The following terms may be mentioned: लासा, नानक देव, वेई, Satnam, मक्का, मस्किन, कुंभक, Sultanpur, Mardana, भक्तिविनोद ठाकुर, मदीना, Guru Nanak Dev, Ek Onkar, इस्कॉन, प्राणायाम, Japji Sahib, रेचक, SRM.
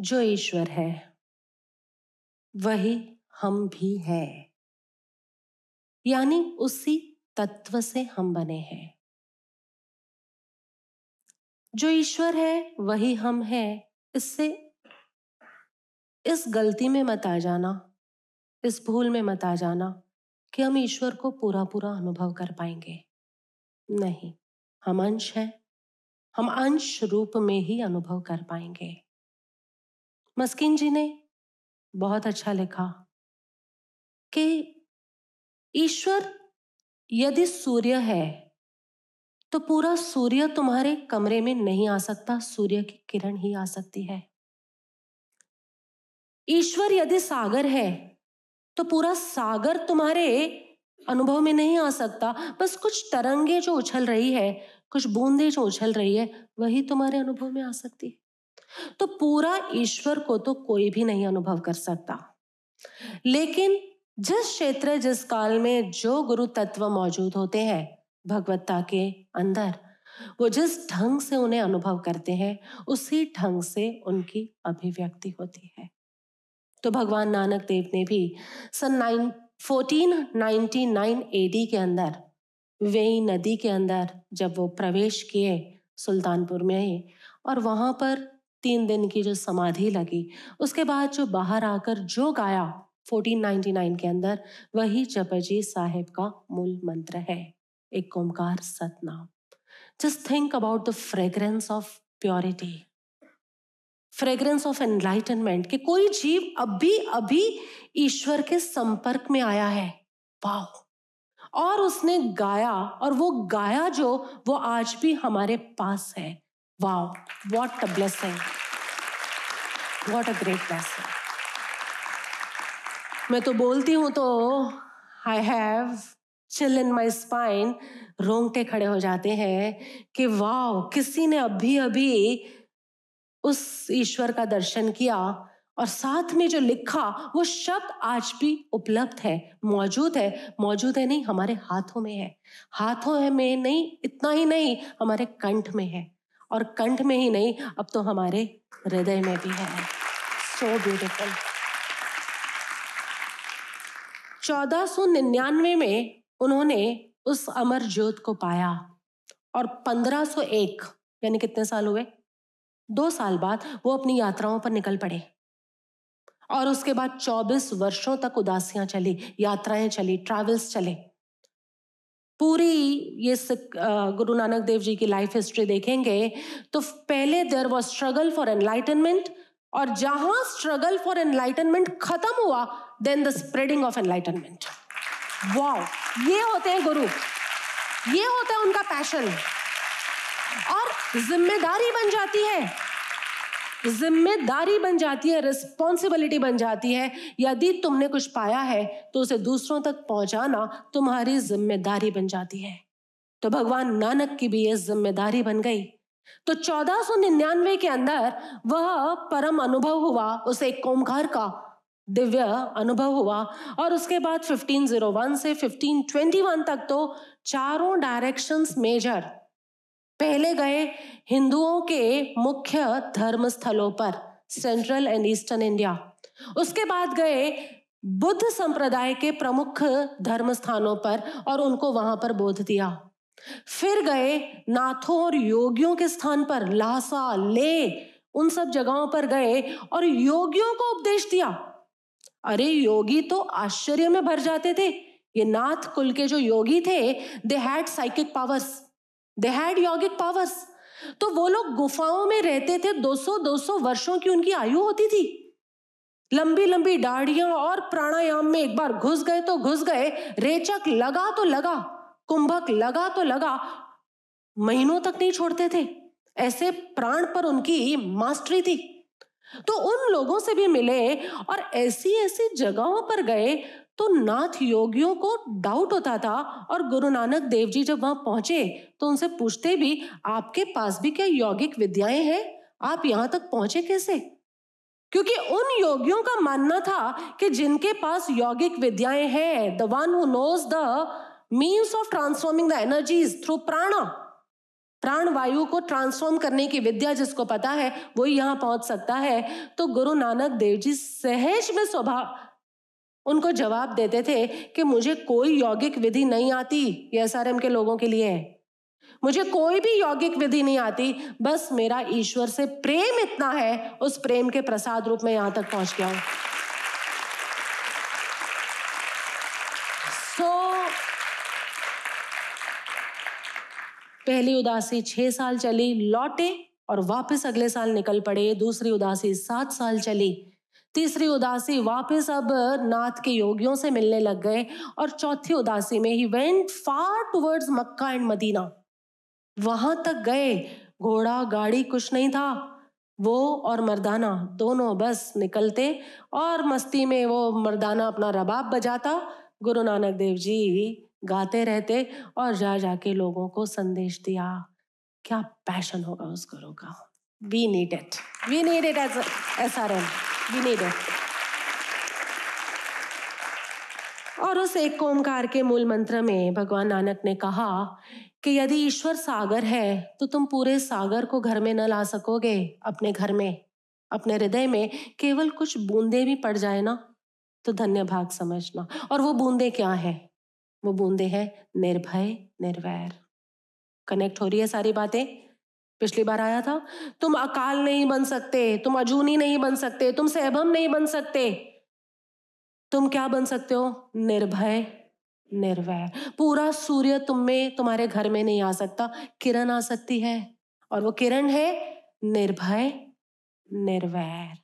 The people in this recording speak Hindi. जो ईश्वर है वही हम भी हैं, यानी उसी तत्व से हम बने हैं। जो ईश्वर है वही हम हैं, इससे इस गलती में मत आ जाना, इस भूल में मत आ जाना कि हम ईश्वर को पूरा पूरा अनुभव कर पाएंगे। नहीं, हम अंश हैं, हम अंश रूप में ही अनुभव कर पाएंगे। मस्किन जी ने बहुत अच्छा लिखा कि ईश्वर यदि सूर्य है तो पूरा सूर्य तुम्हारे कमरे में नहीं आ सकता, सूर्य की किरण ही आ सकती है। ईश्वर यदि सागर है तो पूरा सागर तुम्हारे अनुभव में नहीं आ सकता, बस कुछ तरंगे जो उछल रही है, कुछ बूंदें जो उछल रही है, वही तुम्हारे अनुभव में आ सकती है। तो पूरा ईश्वर को तो कोई भी नहीं अनुभव कर सकता, लेकिन जिस क्षेत्र जिस काल में जो गुरु तत्व मौजूद होते हैं भगवत्ता के अंदर, वो जिस ढंग से उन्हें अनुभव करते हैं उसी ढंग से उनकी अभिव्यक्ति होती है। तो भगवान नानक देव ने भी सन 1499 AD के अंदर वेई नदी के अंदर जब वो प्रवेश किए सुल्तानपुर में, और वहाँ पर 3 दिन की जो समाधि लगी, उसके बाद जो बाहर आकर जो गाया 1499 के अंदर, वही जपजी साहिब का मूल मंत्र है, एक Onkar Satnam. Just think about the fragrance of purity, fragrance of enlightenment, कि कोई जीव अभी अभी ईश्वर के संपर्क में आया है, वाह, और उसने गाया, और वो गाया जो वो आज भी हमारे पास है। वाह, what a blessing, what a great blessing. मैं तो बोलती हूँ तो I have chill in my spine, रोंगटे खड़े हो जाते हैं कि वाह, किसी ने अभी अभी उस ईश्वर का दर्शन किया, और साथ में जो लिखा वो शब्द आज भी उपलब्ध है, मौजूद है। मौजूद है नहीं, हमारे हाथों में है, हाथों में नहीं, इतना ही नहीं, हमारे कंठ में है, और कंठ में ही नहीं, अब तो हमारे हृदय में भी है। So beautiful. 1499 में उन्होंने उस अमर ज्योत को पाया, और 1501 यानी कितने साल हुए, 2 साल बाद वो अपनी यात्राओं पर निकल पड़े, और उसके बाद 24 वर्षों तक उदासियां चली, यात्राएं चली, ट्रैवल्स चले। पूरी ये गुरु नानक देव जी की लाइफ हिस्ट्री देखेंगे तो पहले there was struggle for enlightenment, और जहां स्ट्रगल फॉर एनलाइटनमेंट खत्म हुआ, then the spreading of enlightenment. Wow, ये होते हैं गुरु, ये होता है उनका पैशन, और जिम्मेदारी बन जाती है, जिम्मेदारी बन जाती है, रिस्पॉन्सिबिलिटी बन जाती है। यदि तुमने कुछ पाया है तो उसे दूसरों तक पहुंचाना तुम्हारी जिम्मेदारी बन जाती है। तो भगवान नानक की भी ये जिम्मेदारी बन गई। तो 1499 के अंदर वह परम अनुभव हुआ, उसे एक ओंकार का दिव्य अनुभव हुआ, और उसके बाद 1501 से 1521 तक तो चारों डायरेक्शंस मेजर। पहले गए हिंदुओं के मुख्य धर्म स्थलों पर, सेंट्रल एंड ईस्टर्न इंडिया, उसके बाद गए बुद्ध संप्रदाय के प्रमुख धर्म स्थानों पर और उनको वहां पर बोध दिया, फिर गए नाथों और योगियों के स्थान पर, लासा, ले, उन सब जगहों पर गए और योगियों को उपदेश दिया। अरे योगी तो आश्चर्य में भर जाते थे, ये नाथ कुल के जो योगी थे, they had psychic powers, they had yogic powers. तो वो लोग गुफाओं में रहते थे, 200-200 वर्षों की उनकी आयु होती थी, लंबी लंबी दाढ़ियां, और प्राणायाम में एक बार घुस गए तो घुस गए, रेचक लगा तो लगा, कुंभक लगा तो लगा, महीनों तक नहीं छोड़ते थे, ऐसे प्राण पर उनकी मास्टरी थी। तो उन लोगों से भी मिले और ऐसी ऐसी जगहों पर गए, तो नाथ योगियों को डाउट होता था, और गुरु नानक देव जी जब वहां पहुंचे तो उनसे पूछते भी, आपके पास भी क्या यौगिक विद्याएं हैं, आप यहां तक पहुंचे कैसे? क्योंकि उन योगियों का मानना था कि जिनके पास यौगिक विद्याएं हैं, the one who knows the means of transforming the energies through prana, प्राण वायु को ट्रांसफॉर्म करने की विद्या जिसको पता है वो यहाँ पहुंच सकता है। तो गुरु नानक देव जी सहज में स्वभाव उनको जवाब देते थे कि मुझे कोई यौगिक विधि नहीं आती, ये एसआरएम के लोगों के लिए है, मुझे कोई भी यौगिक विधि नहीं आती, बस मेरा ईश्वर से प्रेम इतना है, उस प्रेम के प्रसाद रूप में यहां तक पहुंच गया हूं। पहली उदासी 6 साल चली, लौटे और वापस अगले साल निकल पड़े। दूसरी उदासी 7 साल चली, तीसरी उदासी वापस अब नाथ के योगियों से मिलने लग गए, और चौथी उदासी में ही went far towards मक्का and मदीना, वहां तक गए। घोड़ा गाड़ी कुछ नहीं था, वो और मर्दाना दोनों बस निकलते और मस्ती में वो मर्दाना अपना रबाब बजाता, गुरु नानक देव जी गाते रहते और जा जाके लोगों को संदेश दिया। क्या पैशन होगा उस गुरु का। We need it as SRM, we need it। और उस एक ओंकार के मूल मंत्र में भगवान नानक ने कहा कि यदि ईश्वर सागर है तो तुम पूरे सागर को घर में न ला सकोगे, अपने घर में, अपने हृदय में केवल कुछ बूंदें भी पड़ जाए ना तो धन्य भाग समझना। और वो बूंदें क्या है? वो बूंदे हैं निर्भय, निर्वैर। कनेक्ट हो रही है सारी बातें। पिछली बार आया था, तुम अकाल नहीं बन सकते, तुम अजूनी नहीं बन सकते, तुम सहभम नहीं बन सकते, तुम क्या बन सकते हो? निर्भय, निर्वैर। पूरा सूर्य तुम में, तुम्हारे घर में नहीं आ सकता, किरण आ सकती है, और वो किरण है निर्भय, निर्वैर।